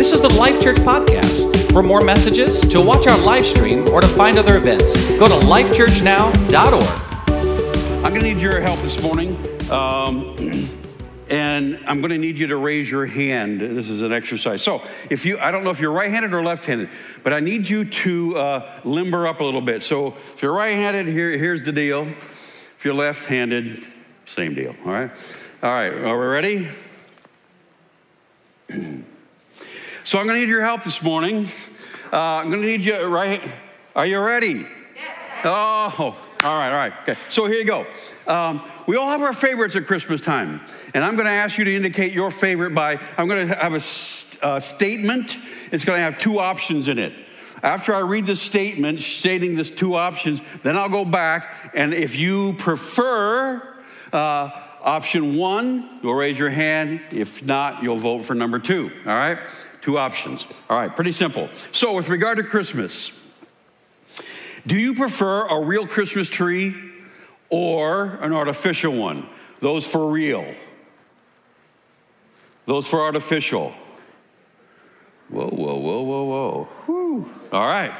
This is the Life Church podcast. For more messages, to watch our live stream, or to find other events, go to LifeChurchNow.org. I'm going to need your help this morning, and I'm going to need you to raise your hand. This is an exercise. So if you, I don't know if you're right-handed or left-handed, but I need you to limber up a little bit. So if you're right-handed, here's the deal. If you're left-handed, same deal, all right? All right, are we ready? So I'm going to need your help this morning. I'm going to need you, right? Are you ready? Yes. Oh, all right. Okay. So here you go. We all have our favorites at Christmas time, and I'm going to ask you to indicate your favorite by, I'm going to have a statement. It's going to have two options in it. After I read the statement stating these two options, then I'll go back, and if you prefer option one, you'll raise your hand. If not, you'll vote for number two, all right? Two options. All right, pretty simple. So with regard to Christmas, do you prefer a real Christmas tree or an artificial one? Those for real. Those for artificial. Whoa. Whew. All right.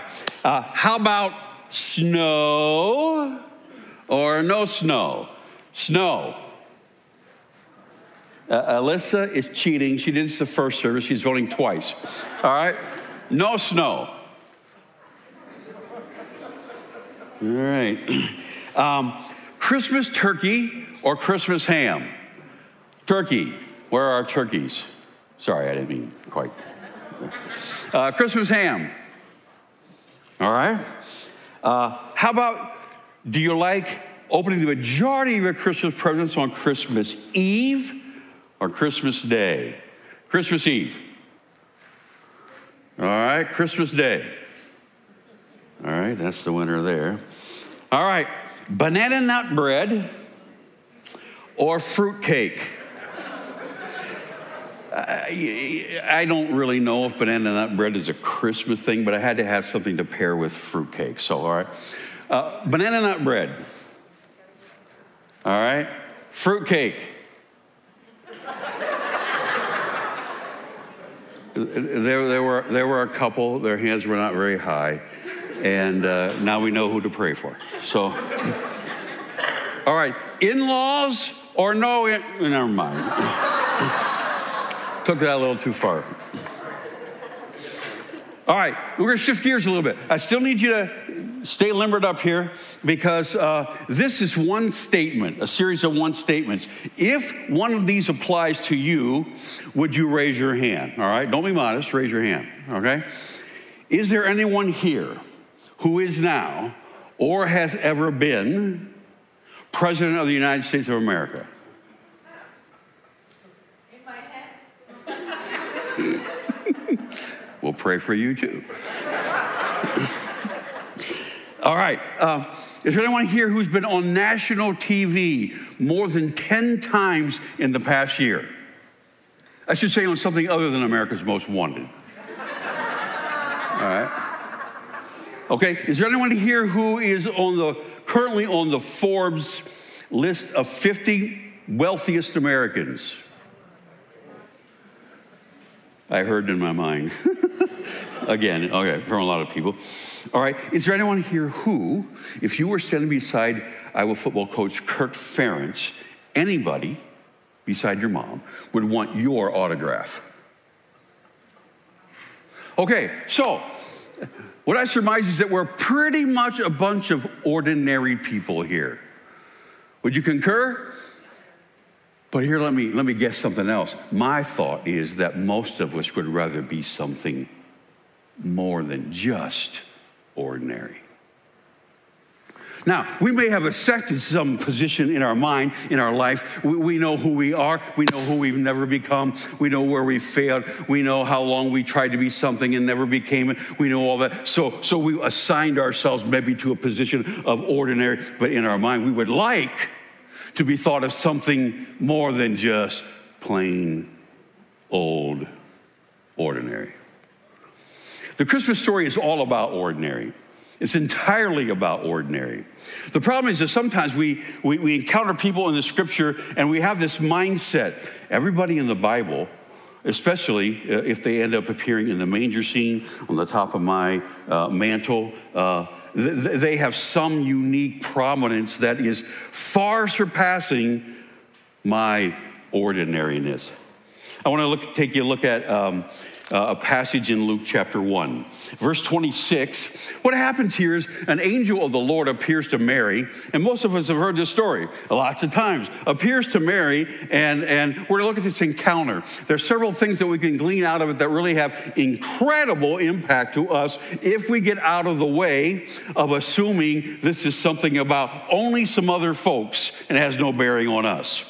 How about snow or no snow? Snow. Alyssa is cheating. She did this the first service. She's voting twice. All right? No snow. All right. Christmas turkey or Christmas ham? Turkey. Where are our turkeys? Sorry, I didn't mean quite. Christmas ham. All right. How about, do you like opening the majority of your Christmas presents on Christmas Eve or Christmas Day? Christmas Eve. All right, Christmas Day. All right, that's the winner there. All right, banana nut bread or fruit cake? I don't really know if banana nut bread is a Christmas thing, but I had to have something to pair with fruit cake. So, all right, banana nut bread. All right, fruit cake. There were a couple. Their hands were not very high, and now we know who to pray for. So, all right, in-laws or no? Never mind. Took that a little too far. All right, we're going to shift gears a little bit. I still need you to stay limbered up here because this is one statement, a series of one statements. If one of these applies to you, would you raise your hand? All right, don't be modest, raise your hand, okay? Is there anyone here who is now or has ever been President of the United States of America? In my head. We'll pray for you, too. All right. Is there anyone here who's been on national TV more than 10 times in the past year? I should say on something other than America's Most Wanted. All right. Okay. Is there anyone here who is currently on the Forbes list of 50 wealthiest Americans? I heard in my mind. Again, okay, from a lot of people. All right, is there anyone here who, if you were standing beside Iowa football coach Kirk Ferentz, anybody beside your mom would want your autograph? Okay, so what I surmise is that we're pretty much a bunch of ordinary people here. Would you concur? But here, let me guess something else. My thought is that most of us would rather be something more than just ordinary. Now, we may have accepted some position in our mind, in our life. We know who we are. We know who we've never become. We know where we failed. We know how long we tried to be something and never became it. We know all that. So we assigned ourselves maybe to a position of ordinary, but in our mind, we would like to be thought of something more than just plain, old, ordinary. The Christmas story is all about ordinary. It's entirely about ordinary. The problem is that sometimes we encounter people in the Scripture and we have this mindset. Everybody in the Bible especially if they end up appearing in the manger scene, on the top of my mantle. They have some unique prominence that is far surpassing my ordinariness. I want to take you a look at a passage in Luke chapter 1, verse 26. What happens here is an angel of the Lord appears to Mary, and most of us have heard this story lots of times, appears to Mary, and we're going to look at this encounter. There's several things that we can glean out of it that really have incredible impact to us if we get out of the way of assuming this is something about only some other folks and has no bearing on us.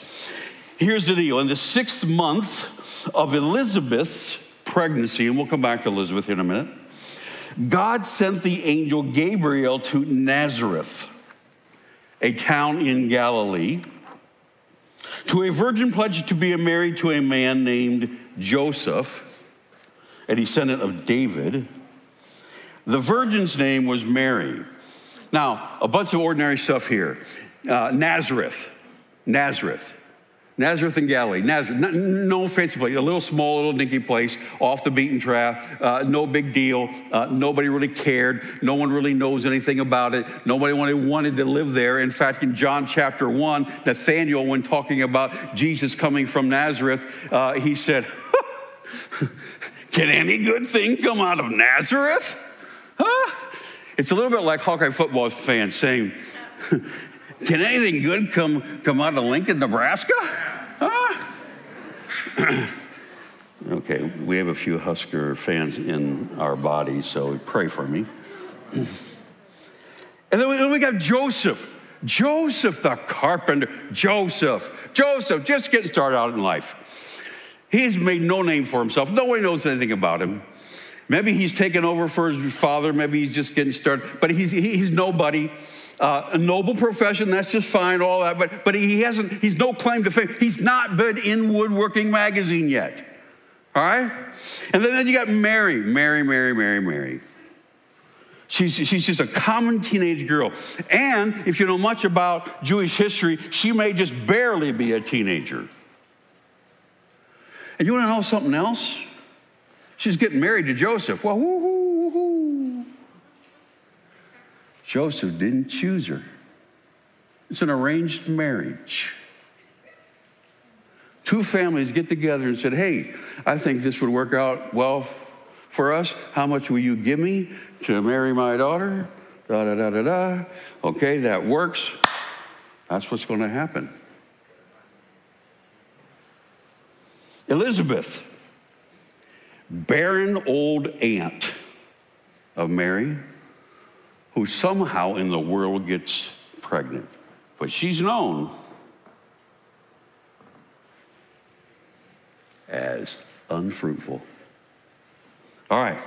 Here's the deal. In the 6th month of Elizabeth's pregnancy, and we'll come back to Elizabeth in a minute, God sent the angel Gabriel to Nazareth, a town in Galilee, to a virgin pledged to be married to a man named Joseph, a descendant of David. The virgin's name was Mary. Now, a bunch of ordinary stuff here. Nazareth in Galilee. Nazareth, no fancy place, a little small, little dinky place, off the beaten track, no big deal. Nobody really cared. No one really knows anything about it. Nobody wanted to live there. In fact, in John chapter 1, Nathaniel, when talking about Jesus coming from Nazareth, he said, "Can any good thing come out of Nazareth?" Huh? It's a little bit like Hawkeye football fans saying, "Can anything good come out of Lincoln, Nebraska?" Huh? Okay, we have a few Husker fans in our body, so pray for me. And then we got Joseph the carpenter. Joseph, just getting started out in life. He's made no name for himself. Nobody knows anything about him. Maybe he's taken over for his father. Maybe he's just getting started. But he's nobody. A noble profession, that's just fine, all that, but he's no claim to fame. He's not been in Woodworking Magazine yet, all right? And then you got Mary. She's just a common teenage girl. And if you know much about Jewish history, she may just barely be a teenager. And you want to know something else? She's getting married to Joseph. Well, woo-hoo-hoo-hoo. Joseph didn't choose her. It's an arranged marriage. Two families get together and said, "Hey, I think this would work out well for us. How much will you give me to marry my daughter?" Da da da da da. Okay, that works. That's what's going to happen. Elizabeth, barren old aunt of Mary, who somehow in the world gets pregnant. But she's known as unfruitful. All right.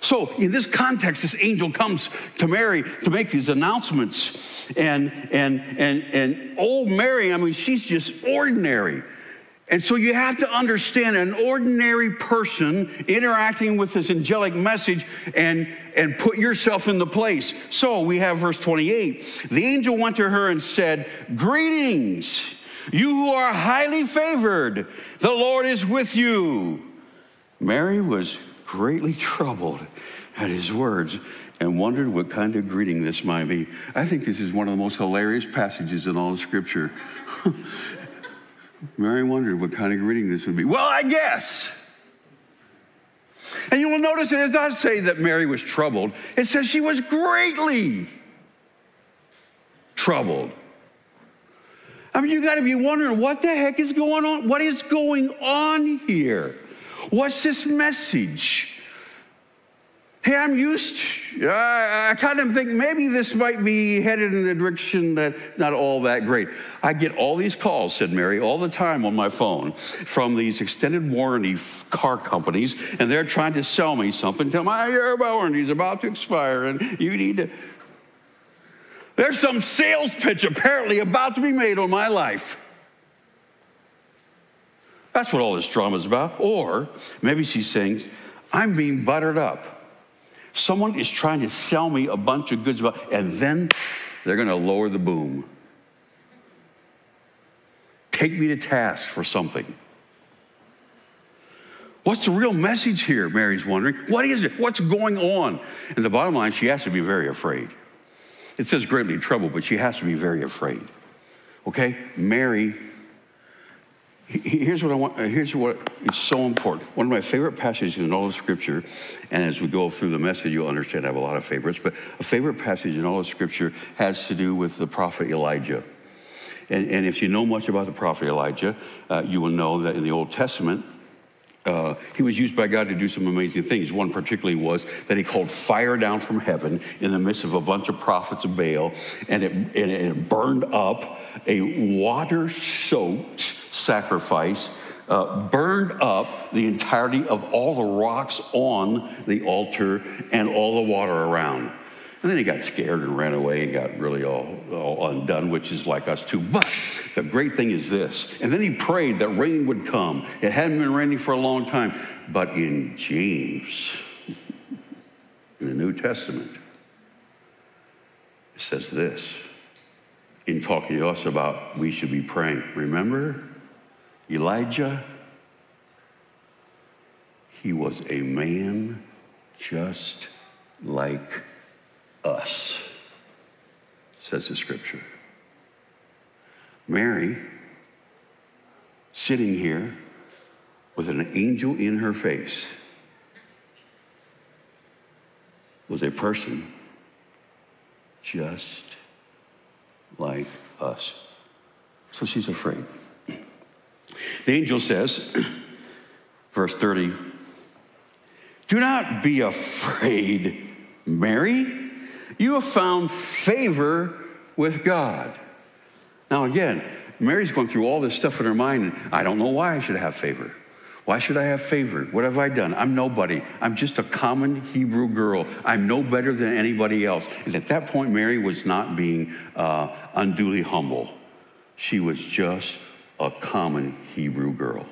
So in this context, this angel comes to Mary to make these announcements. And old Mary, I mean, she's just ordinary. And so you have to understand an ordinary person interacting with this angelic message and put yourself in the place. So we have verse 28. The angel went to her and said, "Greetings, you who are highly favored. The Lord is with you." Mary was greatly troubled at his words and wondered what kind of greeting this might be. I think this is one of the most hilarious passages in all of Scripture. Mary wondered what kind of greeting this would be. Well, I guess. And you will notice it does not say that Mary was troubled. It says she was greatly troubled. I mean, you got to be wondering, what the heck is going on? What is going on here? What's this message? Hey, I'm used to, I kind of think maybe this might be headed in a direction that's not all that great. I get all these calls, said Mary, all the time on my phone from these extended warranty car companies, and they're trying to sell me something. Tell me, your warranty is about to expire, and you need to. There's some sales pitch apparently about to be made on my life. That's what all this drama is about. Or maybe she's saying, I'm being buttered up. Someone is trying to sell me a bunch of goods, and then they're going to lower the boom. Take me to task for something. What's the real message here? Mary's wondering. What is it? What's going on? And the bottom line, she has to be very afraid. It says greatly troubled, but she has to be very afraid. Okay? Mary, here's what I want, here's what is so important. One of my favorite passages in all of Scripture, and as we go through the message, you'll understand I have a lot of favorites, but a favorite passage in all of Scripture has to do with the prophet Elijah. And if you know much about the prophet Elijah, you will know that in the Old Testament, he was used by God to do some amazing things. One particularly was that he called fire down from heaven in the midst of a bunch of prophets of Baal, and it burned up a water-soaked sacrifice, burned up the entirety of all the rocks on the altar and all the water around. And then he got scared and ran away and got really all undone, which is like us too. But the great thing is this. And then he prayed that rain would come. It hadn't been raining for a long time. But in James, in the New Testament, it says this, in talking to us about we should be praying. Remember, Elijah, he was a man just like us, says the Scripture. Mary, sitting here with an angel in her face, was a person just like us. So she's afraid. The angel says, verse 30, "Do not be afraid, Mary. You have found favor with God." Now again, Mary's going through all this stuff in her mind. And I don't know why I should have favor. Why should I have favor? What have I done? I'm nobody. I'm just a common Hebrew girl. I'm no better than anybody else. And at that point, Mary was not being unduly humble. She was just a common Hebrew girl.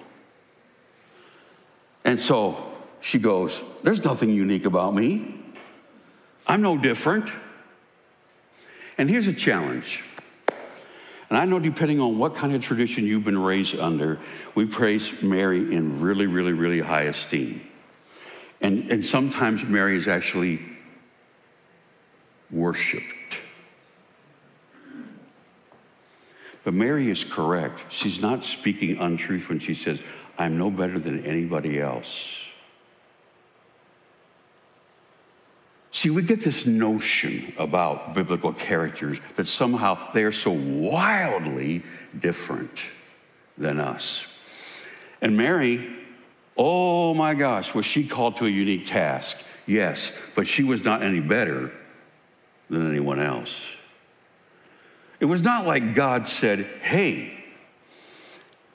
And so she goes, "There's nothing unique about me. I'm no different." And here's a challenge. And I know, depending on what kind of tradition you've been raised under, we praise Mary in really, really, really high esteem. And sometimes Mary is actually worshipped. But Mary is correct. She's not speaking untruth when she says, "I'm no better than anybody else." See, we get this notion about biblical characters that somehow they are so wildly different than us. And Mary, oh my gosh, was she called to a unique task? Yes, but she was not any better than anyone else. It was not like God said, "Hey,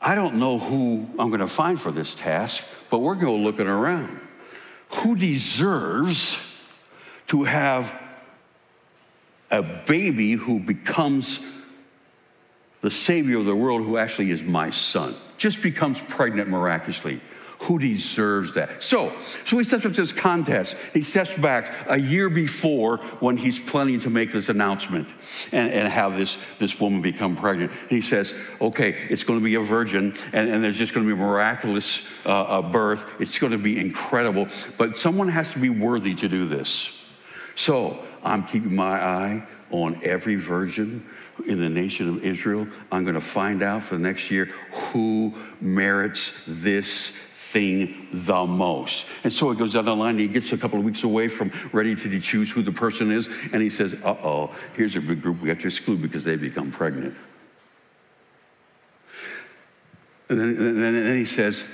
I don't know who I'm going to find for this task, but we're going to look around. Who deserves to have a baby who becomes the Savior of the world, who actually is my son, just becomes pregnant miraculously? Who deserves that?" So he sets up this contest. He steps back a year before when he's planning to make this announcement and have this woman become pregnant. And he says, "Okay, it's going to be a virgin, and there's just going to be a miraculous birth. It's going to be incredible, but someone has to be worthy to do this. So I'm keeping my eye on every virgin in the nation of Israel. I'm going to find out for the next year who merits this thing the most." And so he goes down the line, and he gets a couple of weeks away from ready to choose who the person is, and he says, "Uh-oh, here's a big group we have to exclude because they become pregnant." And then he says,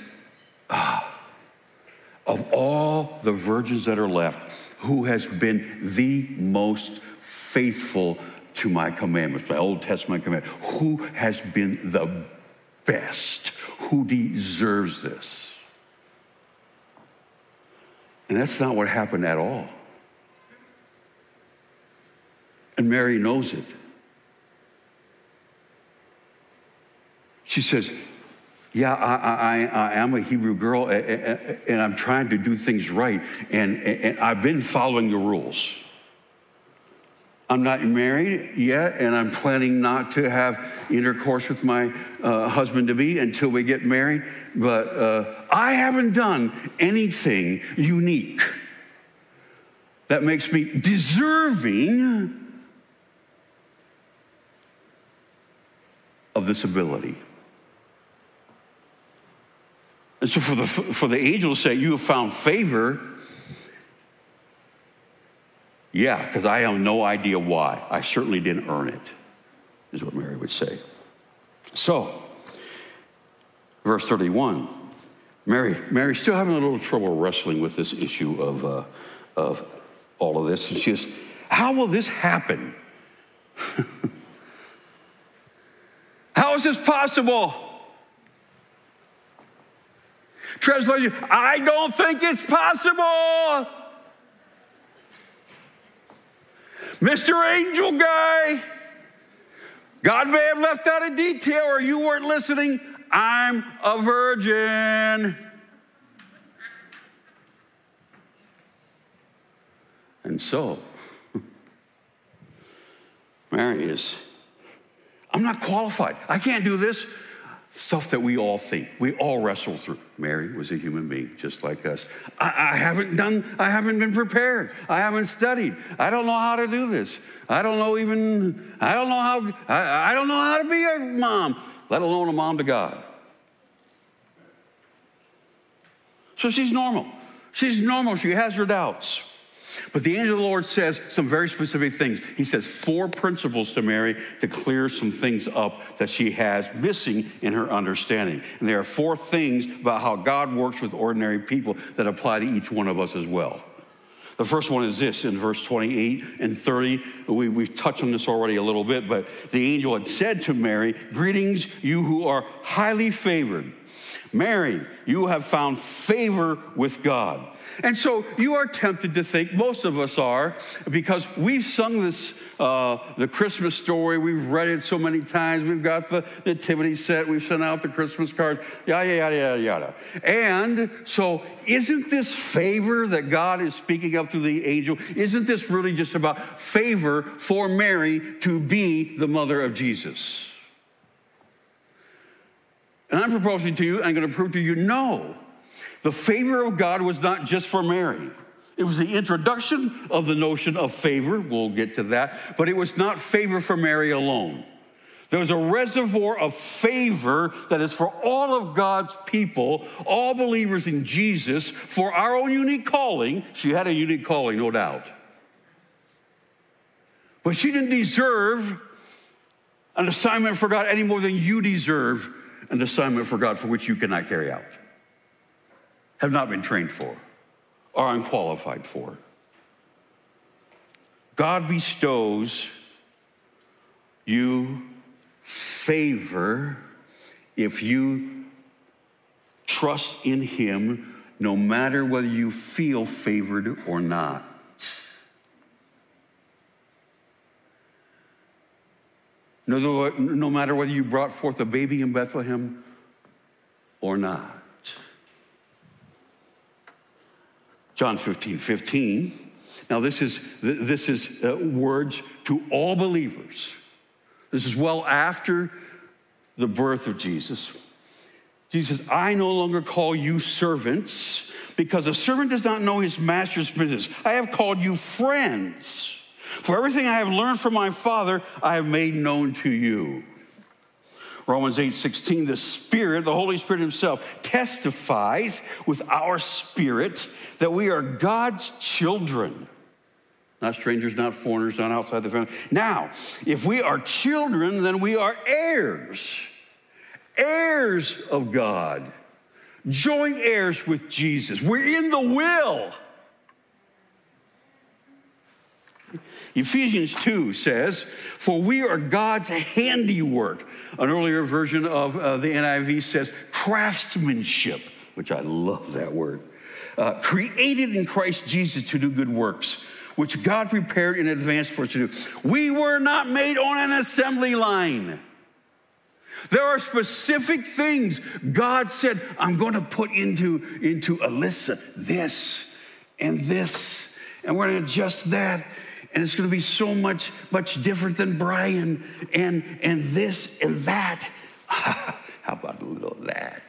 "Of all the virgins that are left, who has been the most faithful to my commandments, my Old Testament commandments? Who has been the best? Who deserves this?" And that's not what happened at all. And Mary knows it. She says, "Yeah, I am a Hebrew girl, and I'm trying to do things right, and I've been following the rules. I'm not married yet, and I'm planning not to have intercourse with my husband-to-be until we get married, but I haven't done anything unique that makes me deserving of this ability. And so for the angel to say, you have found favor, yeah, because I have no idea why. I certainly didn't earn it, is what Mary would say. So, verse 31, Mary's still having a little trouble wrestling with this issue of all of this. And she says, how will this happen? How is this possible? Translation, I don't think it's possible. Mr. Angel Guy, God may have left out a detail or you weren't listening. I'm a virgin. And so, Mary is, I'm not qualified. I can't do this. Stuff that we all think, we all wrestle through. Mary was a human being just like us. I haven't been prepared. I haven't studied. I don't know how to do this. I don't know how to be a mom, let alone a mom to God. So she's normal. She's normal. She has her doubts. But the angel of the Lord says some very specific things. He says 4 principles to Mary to clear some things up that she has missing in her understanding. And there are 4 things about how God works with ordinary people that apply to each one of us as well. The first one is this in verse 28 and 30. We've touched on this already a little bit, but the angel had said to Mary, greetings, you who are highly favored. Mary, you have found favor with God. And so you are tempted to think, most of us are, because we've sung this, the Christmas story, we've read it so many times, we've got the nativity set, we've sent out the Christmas cards, yada, yada, yada, yada. And so isn't this favor that God is speaking of through the angel, isn't this really just about favor for Mary to be the mother of Jesus? And I'm proposing to you, I'm going to prove to you, no. The favor of God was not just for Mary. It was the introduction of the notion of favor. We'll get to that. But it was not favor for Mary alone. There was a reservoir of favor that is for all of God's people, all believers in Jesus, for our own unique calling. She had a unique calling, no doubt. But she didn't deserve an assignment for God any more than you deserve an assignment for God for which you cannot carry out, have not been trained for, are unqualified for. God bestows you favor if you trust in Him, no matter whether you feel favored or not. No matter whether you brought forth a baby in Bethlehem or not. John 15:15. Now this is words to all believers. This is well after the birth of Jesus. Jesus says, I no longer call you servants because a servant does not know his master's business. I have called you friends. For everything I have learned from my Father, I have made known to you. Romans 8:16, the Spirit, the Holy Spirit Himself, testifies with our spirit that we are God's children. Not strangers, not foreigners, not outside the family. Now, if we are children, then we are heirs. Heirs of God. Joint heirs with Jesus. We're in the will. Ephesians 2 says, for we are God's handiwork. An earlier version of the NIV says craftsmanship, which I love that word. Created in Christ Jesus to do good works, which God prepared in advance for us to do. We were not made on an assembly line. There are specific things God said, I'm going to put into Alyssa this and this, and we're going to adjust that. And it's going to be so much different than Brian and this and that. How about a little of that?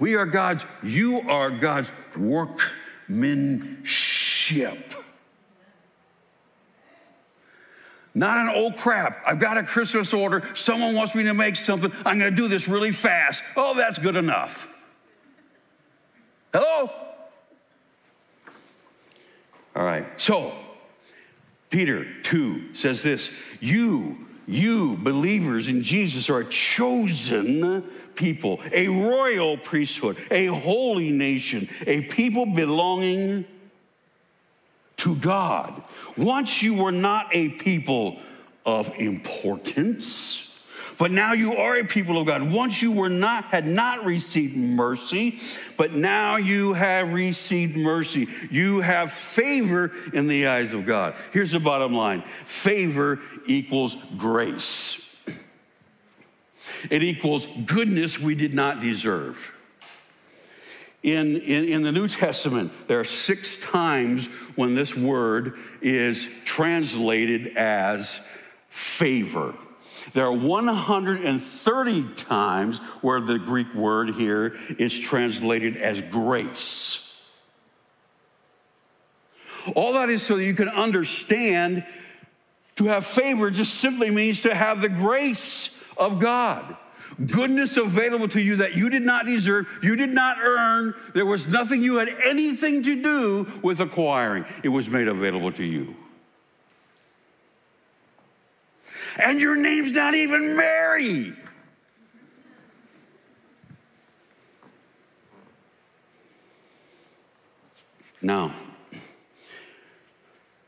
You are God's workmanship. Not an oh crap, I've got a Christmas order, someone wants me to make something, I'm going to do this really fast. Oh, that's good enough. Hello? All right, so Peter 2 says this, you believers in Jesus are a chosen people, a royal priesthood, a holy nation, a people belonging to God. Once you were not a people of importance, but now you are a people of God. Once you had not received mercy, but now you have received mercy. You have favor in the eyes of God. Here's the bottom line. Favor equals grace. It equals goodness we did not deserve. In the New Testament, there are 6 times when this word is translated as favor. There are 130 times where the Greek word here is translated as grace. All that is so that you can understand to have favor just simply means to have the grace of God. Goodness available to you that you did not deserve, you did not earn. There was nothing you had anything to do with acquiring. It was made available to you. And your name's not even Mary. Now,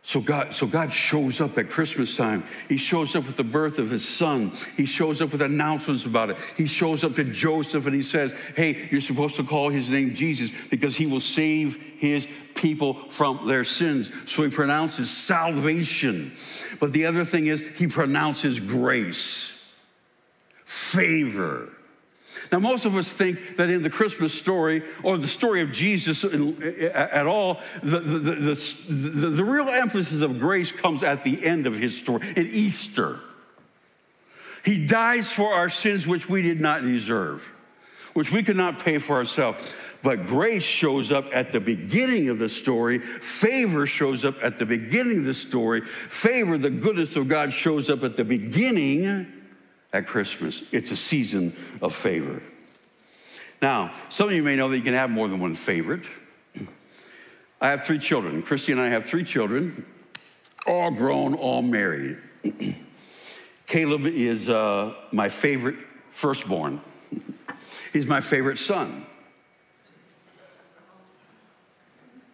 so God shows up at Christmas time. He shows up with the birth of his son. He shows up with announcements about it. He shows up to Joseph and he says, hey, you're supposed to call his name Jesus because he will save his people from their sins. So he pronounces salvation. But the other thing is he pronounces grace, favor. Now, most of us think that in the Christmas story or the story of Jesus at all, the real emphasis of grace comes at the end of his story, at Easter. He dies for our sins, which we did not deserve, which we could not pay for ourselves. But grace shows up at the beginning of the story. Favor shows up at the beginning of the story. Favor, the goodness of God, shows up at the beginning at Christmas. It's a season of favor. Now, some of you may know that you can have more than one favorite. I have 3 children. Christy and I have 3 children, all grown, all married. Caleb is my favorite firstborn. He's my favorite son.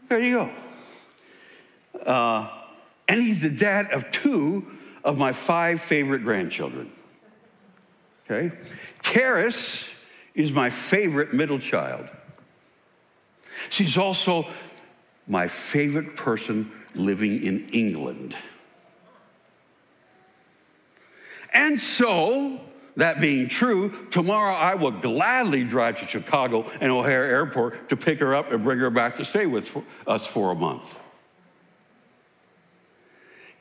There you go. And he's the dad of 2 of my 5 favorite grandchildren. Okay? Karis is my favorite middle child. She's also my favorite person living in England. And so, that being true, tomorrow I will gladly drive to Chicago and O'Hare Airport to pick her up and bring her back to stay with us for a month.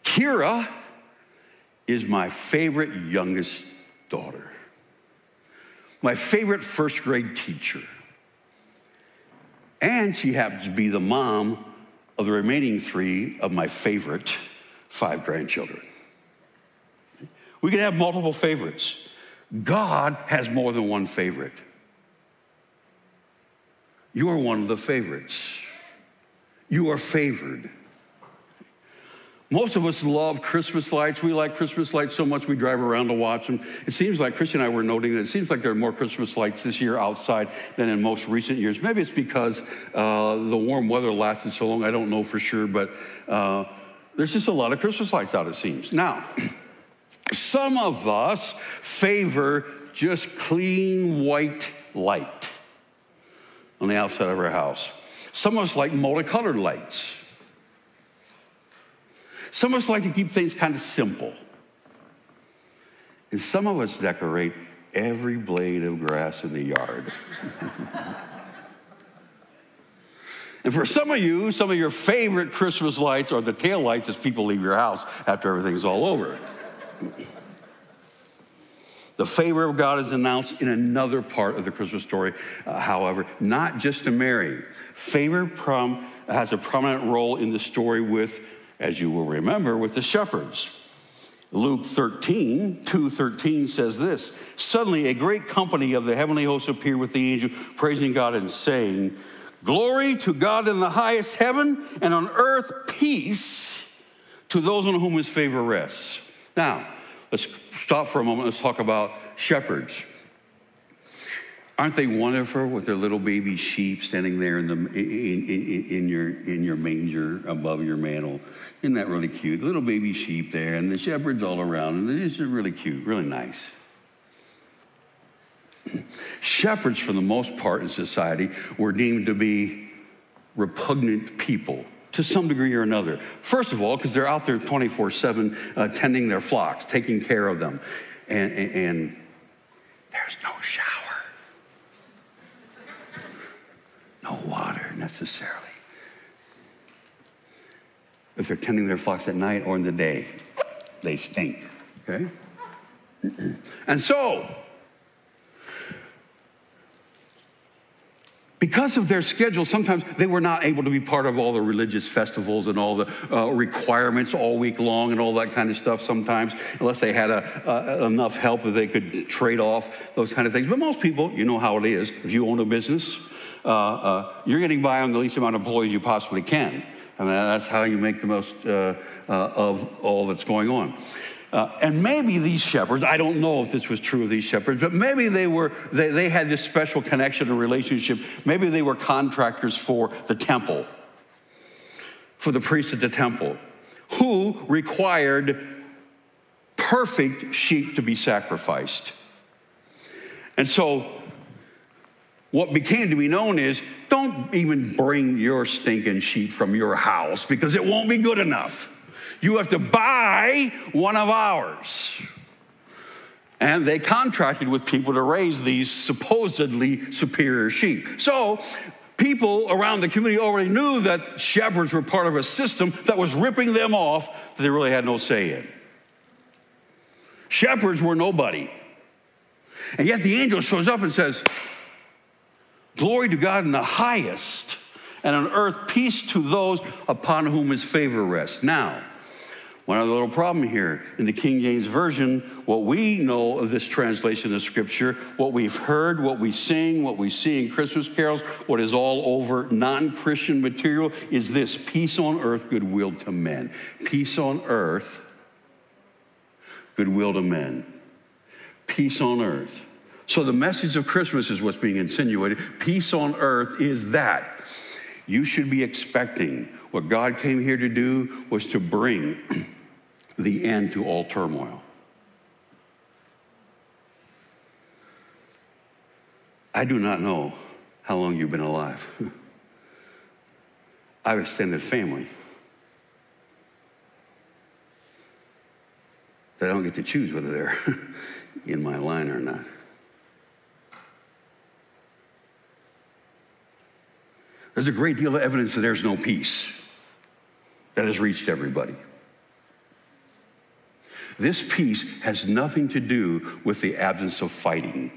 Kira is my favorite youngest daughter, my favorite first grade teacher. And she happens to be the mom of the remaining 3 of my favorite 5 grandchildren. We can have multiple favorites. God has more than one favorite. You're one of the favorites. You are favored. Most of us love Christmas lights. We like Christmas lights so much we drive around to watch them. It seems like, Christy and I were noting that it seems like there are more Christmas lights this year outside than in most recent years. Maybe it's because the warm weather lasted so long. I don't know for sure, but there's just a lot of Christmas lights out, it seems. Now, some of us favor just clean white light on the outside of our house. Some of us like multicolored lights. Some of us like to keep things kind of simple. And some of us decorate every blade of grass in the yard. And for some of you, some of your favorite Christmas lights are the taillights as people leave your house after everything's all over. The favor of God is announced in another part of the Christmas story, however, not just to Mary. Favor has a prominent role in the story with, as you will remember, with the shepherds. Luke 2:13 says this, "Suddenly a great company of the heavenly hosts appeared with the angel, praising God and saying, 'Glory to God in the highest heaven, and on earth peace to those on whom his favor rests.'" Now, let's stop for a moment. Let's talk about shepherds. Aren't they wonderful with their little baby sheep standing there in your manger above your mantle? Isn't that really cute? Little baby sheep there, and the shepherds all around, and it's really cute, really nice. Shepherds, for the most part in society, were deemed to be repugnant people to some degree or another. First of all, because they're out there 24/7 tending their flocks, taking care of them. And there's no shower, no water necessarily. If they're tending their flocks at night or in the day, they stink, okay? And so, because of their schedule, sometimes they were not able to be part of all the religious festivals and all the requirements all week long and all that kind of stuff sometimes, unless they had enough help that they could trade off those kind of things. But most people, you know how it is. If you own a business, you're getting by on the least amount of employees you possibly can. I mean, that's how you make the most of all that's going on. And maybe these shepherds, I don't know if this was true of these shepherds, but maybe they had this special connection and relationship. Maybe they were contractors for the temple, for the priests at the temple, who required perfect sheep to be sacrificed. And so what became to be known is, don't even bring your stinking sheep from your house because it won't be good enough. You have to buy one of ours. And they contracted with people to raise these supposedly superior sheep. So people around the community already knew that shepherds were part of a system that was ripping them off that they really had no say in. Shepherds were nobody. And yet the angel shows up and says, "Glory to God in the highest, and on earth peace to those upon whom his favor rests." Now, one other little problem here. In the King James Version, what we know of this translation of Scripture, what we've heard, what we sing, what we see in Christmas carols, what is all over non-Christian material is this: peace on earth, goodwill to men. Peace on earth, goodwill to men. Peace on earth. So the message of Christmas is what's being insinuated. Peace on earth is that. You should be expecting what God came here to do was to bring the end to all turmoil. I do not know how long you've been alive. I have extended family that I don't get to choose whether they're in my line or not. There's a great deal of evidence that there's no peace that has reached everybody. This peace has nothing to do with the absence of fighting.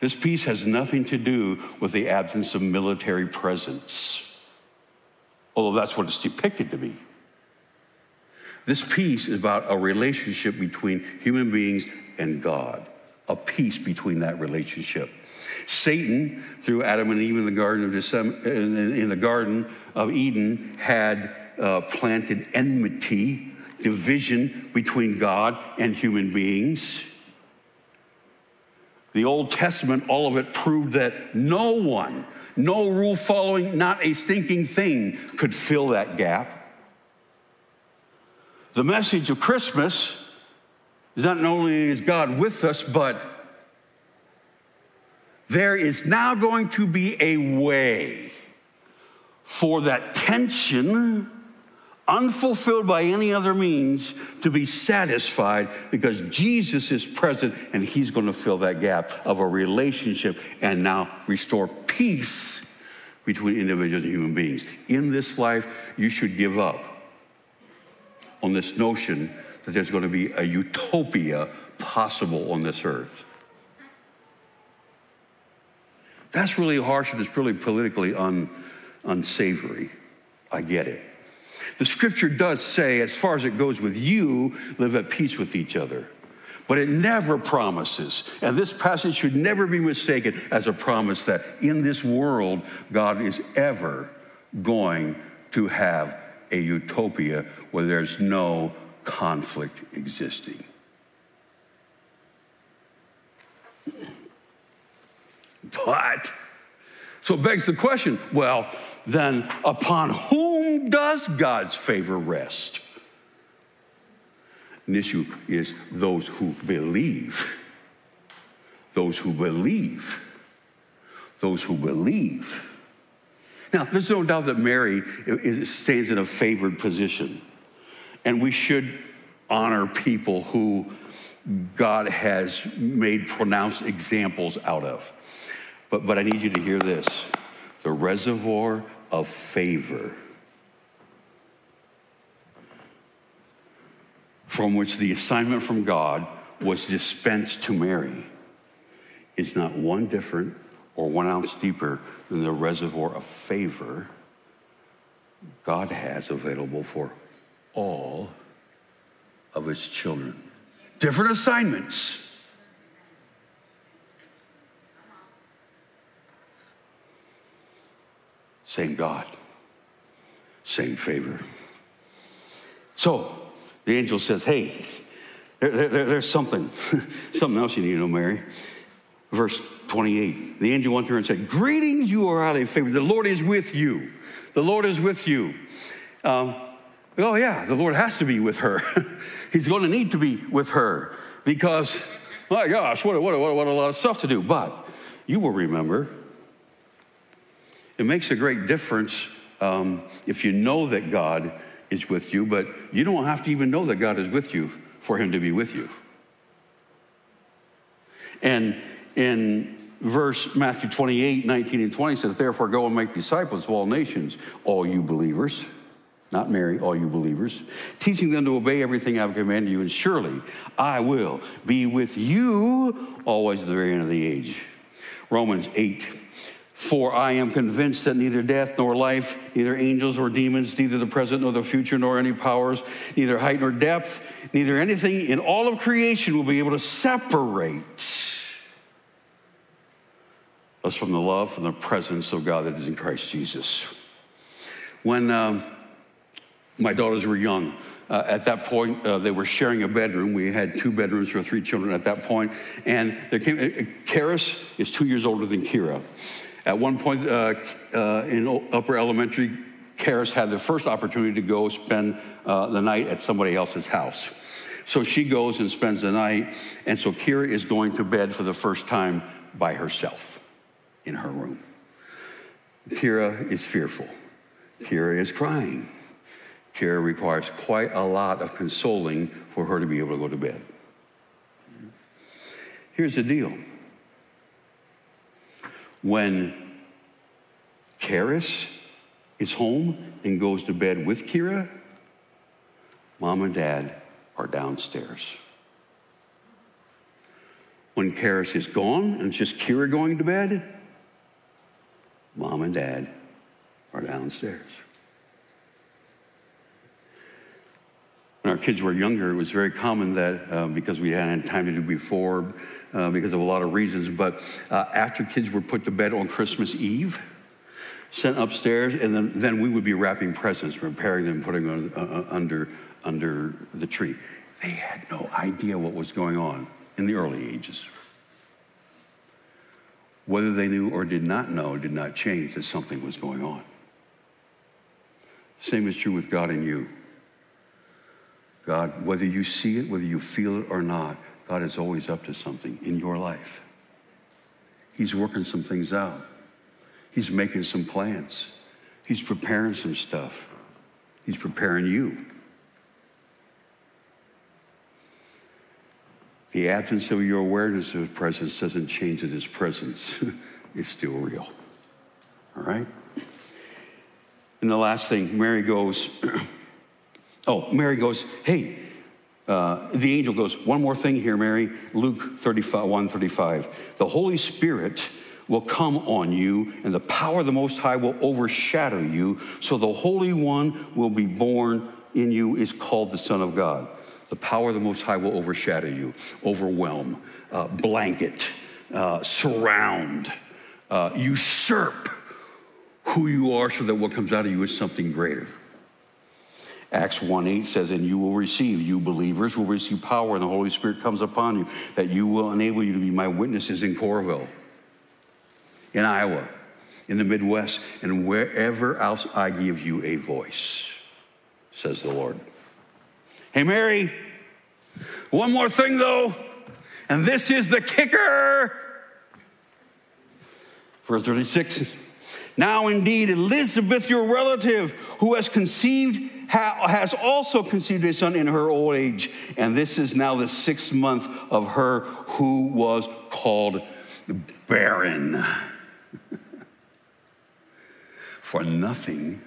This peace has nothing to do with the absence of military presence, although that's what it's depicted to be. This peace is about a relationship between human beings and God, a peace between that relationship. Satan, through Adam and Eve in the Garden of Eden, had planted enmity, division between God and human beings. The Old Testament, all of it proved that no one, no rule following, not a stinking thing could fill that gap. The message of Christmas is not only is God with us, but there is now going to be a way for that tension, unfulfilled by any other means, to be satisfied because Jesus is present and he's going to fill that gap of a relationship and now restore peace between individuals and human beings. In this life, you should give up on this notion that there's going to be a utopia possible on this earth. That's really harsh, and it's really politically unsavory. I get it. The scripture does say, as far as it goes with you, live at peace with each other. But it never promises, and this passage should never be mistaken as a promise that in this world, God is ever going to have a utopia where there's no conflict existing. But, so it begs the question, well, then upon whom does God's favor rest? An issue is those who believe. Those who believe. Those who believe. Now, there's no doubt that Mary stands in a favored position. And we should honor people who God has made pronounced examples out of. But I need you to hear this. The reservoir of favor from which the assignment from God was dispensed to Mary is not one different or 1 ounce deeper than the reservoir of favor God has available for all of his children. Different assignments. Same God, same favor. So, the angel says, hey, there's something. Something else you need to know, Mary. Verse 28, the angel went to her and said, greetings, you are highly favored. The Lord is with you. The Lord is with you. Oh, yeah, the Lord has to be with her. He's going to need to be with her because, my gosh, what a lot of stuff to do. But you will remember, it makes a great difference if you know that God is with you, but you don't have to even know that God is with you for him to be with you. And in verse Matthew 28, 19 and 20 says, therefore go and make disciples of all nations, all you believers, not Mary, all you believers, teaching them to obey everything I've commanded you, and surely I will be with you always to the very end of the age. Romans 8. For I am convinced that neither death nor life, neither angels or demons, neither the present nor the future, nor any powers, neither height nor depth, neither anything in all of creation will be able to separate us from the love and the presence of God that is in Christ Jesus. When my daughters were young, at that point, they were sharing a bedroom. We had 2 bedrooms for 3 children at that point. And there came, Karis is 2 years older than Kira. At one point in upper elementary, Karis had the first opportunity to go spend the night at somebody else's house. So she goes and spends the night, and so Kira is going to bed for the first time by herself in her room. Kira is fearful. Kira is crying. Kira requires quite a lot of consoling for her to be able to go to bed. Here's the deal. When Karis is home and goes to bed with Kira, Mom and Dad are downstairs. When Karis is gone and it's just Kira going to bed, Mom and Dad are downstairs. When our kids were younger, it was very common that, because we hadn't had time to do before, because of a lot of reasons, but after kids were put to bed on Christmas Eve, sent upstairs, and then we would be wrapping presents, preparing them, putting them under the tree. They had no idea what was going on in the early ages. Whether they knew or did not know did not change that something was going on. Same is true with God and you. God, whether you see it, whether you feel it or not, God is always up to something in your life. He's working some things out. He's making some plans. He's preparing some stuff. He's preparing you. The absence of your awareness of his presence doesn't change that his presence is still real. All right? And the last thing, Mary goes, hey, the angel goes, one more thing here, Mary. Luke 1:35. The Holy Spirit will come on you, and the power of the Most High will overshadow you, so the Holy One will be born in you is called the Son of God. The power of the Most High will overshadow you, overwhelm, blanket, surround, usurp who you are so that what comes out of you is something greater. Acts 1:8 says, and you believers will receive power and the Holy Spirit comes upon you, that you will enable you to be my witnesses in Coralville, in Iowa, in the Midwest, and wherever else I give you a voice, says the Lord. Hey, Mary, one more thing though, and this is the kicker. Verse 36, now indeed Elizabeth, your relative, who has conceived, has also conceived a son in her old age, and this is now the sixth month of her who was called barren. For nothing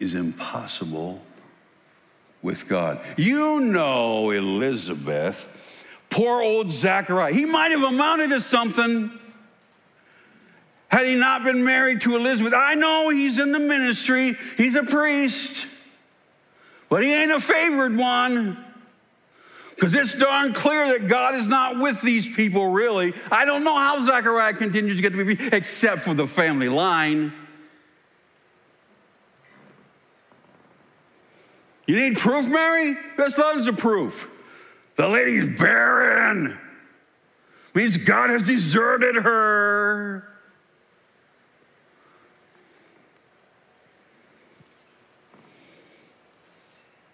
is impossible with God. You know Elizabeth, poor old Zachariah. He might have amounted to something had he not been married to Elizabeth. I know he's in the ministry, he's a priest, but he ain't a favored one, because it's darn clear that God is not with these people, really. I don't know how Zachariah continues to get to be, except for the family line. You need proof, Mary? There's loads of proof. The lady's barren. Means God has deserted her.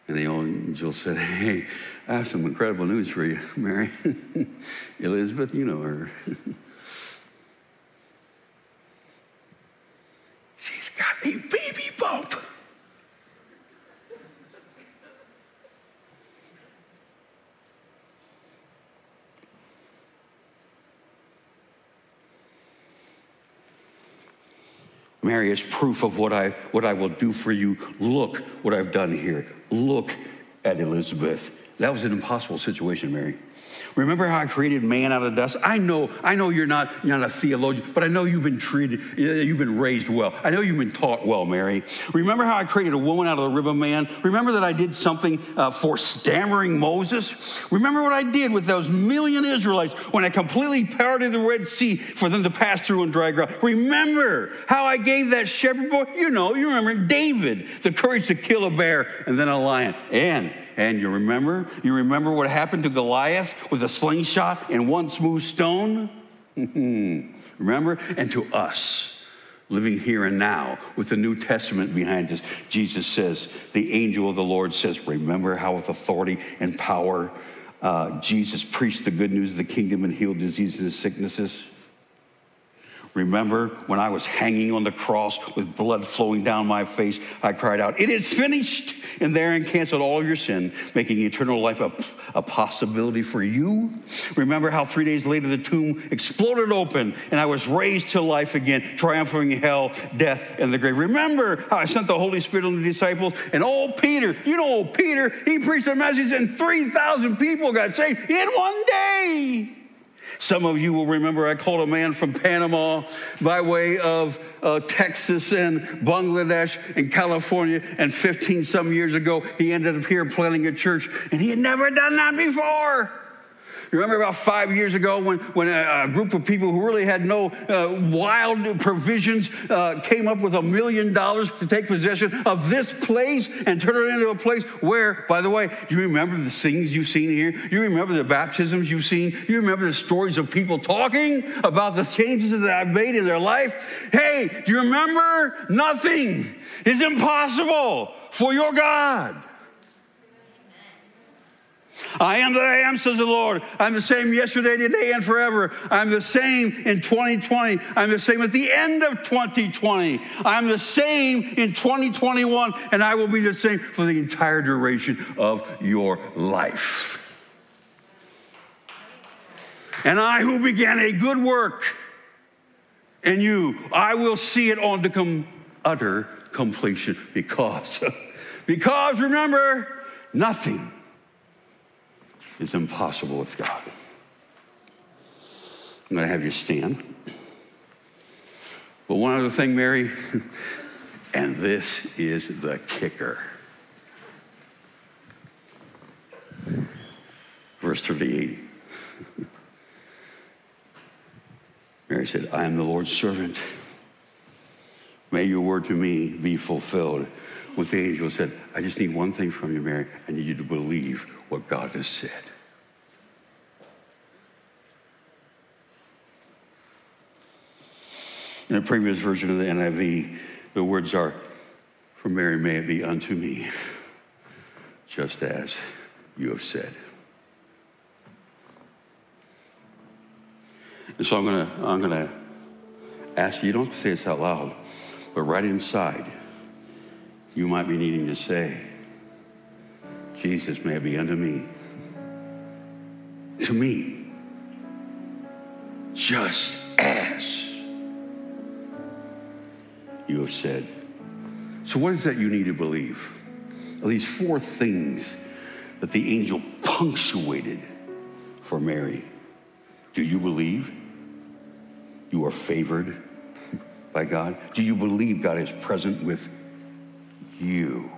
And the angel said, hey, I have some incredible news for you, Mary. Elizabeth, you know her. She's got a baby bump. Mary is proof of what I will do for you. Look what I've done here. Look at Elizabeth. That was an impossible situation, Mary. Remember how I created man out of dust? I know you're not a theologian, but I know you've been treated, you've been raised well. I know you've been taught well, Mary. Remember how I created a woman out of the rib of man? Remember that I did something for stammering Moses? Remember what I did with those million Israelites when I completely parted the Red Sea for them to pass through on dry ground? Remember how I gave that shepherd boy, you remember David, the courage to kill a bear and then a lion. And you remember what happened to Goliath with a slingshot and one smooth stone? Remember? And to us, living here and now with the New Testament behind us, Jesus says, the angel of the Lord says, remember how with authority and power Jesus preached the good news of the kingdom and healed diseases and sicknesses? Remember when I was hanging on the cross with blood flowing down my face, I cried out, it is finished, and therein canceled all your sin, making eternal life a possibility for you. Remember how 3 days later the tomb exploded open, and I was raised to life again, triumphing hell, death, and the grave. Remember how I sent the Holy Spirit on the disciples, and old Peter, he preached a message, and 3,000 people got saved in one day. Some of you will remember I called a man from Panama by way of Texas and Bangladesh and California, and 15-some years ago, he ended up here planting a church, and he had never done that before. You remember about 5 years ago when a group of people who really had no wild provisions came up with $1 million to take possession of this place and turn it into a place where, by the way, you remember the things you've seen here? You remember the baptisms you've seen? You remember the stories of people talking about the changes that I've made in their life? Hey, do you remember? Nothing is impossible for your God. I am that I am, says the Lord. I'm the same yesterday, today, and forever. I'm the same in 2020. I'm the same at the end of 2020. I'm the same in 2021, and I will be the same for the entire duration of your life. And I who began a good work in you, I will see it on to come utter completion because remember, nothing is impossible with God. I'm going to have you stand. But one other thing, Mary, and this is the kicker. Verse 38. Mary said, I am the Lord's servant. May your word to me be fulfilled. What the angel said, I just need one thing from you, Mary. I need you to believe what God has said. In the previous version of the NIV, the words are, for Mary, may it be unto me, just as you have said. And so I'm gonna ask you, you don't have to say this out loud, but right inside, you might be needing to say, Jesus, may it be unto me, to me, just as you have said. So what is that you need to believe? Well, these four things that the angel punctuated for Mary. Do you believe you are favored by God? Do you believe God is present with you?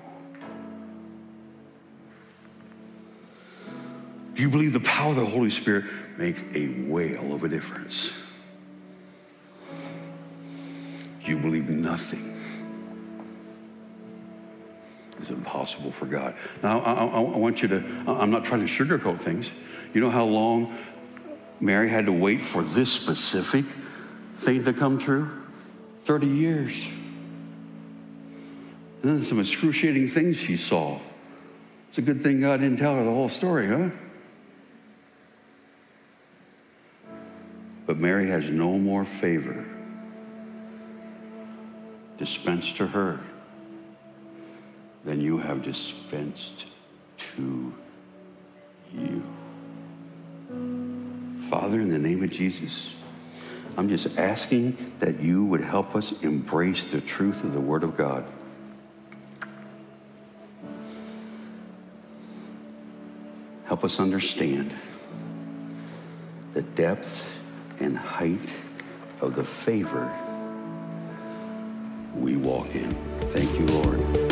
Do you believe the power of the Holy Spirit makes a whale of a difference? Do you believe nothing is impossible for God? Now, I want you to, I'm not trying to sugarcoat things. You know how long Mary had to wait for this specific thing to come true? 30 years. And then some excruciating things she saw. It's a good thing God didn't tell her the whole story, huh? But Mary has no more favor dispensed to her than you have dispensed to you. Father, in the name of Jesus, I'm just asking that you would help us embrace the truth of the Word of God. Help us understand the depth and height of the favor we walk in. Thank you, Lord.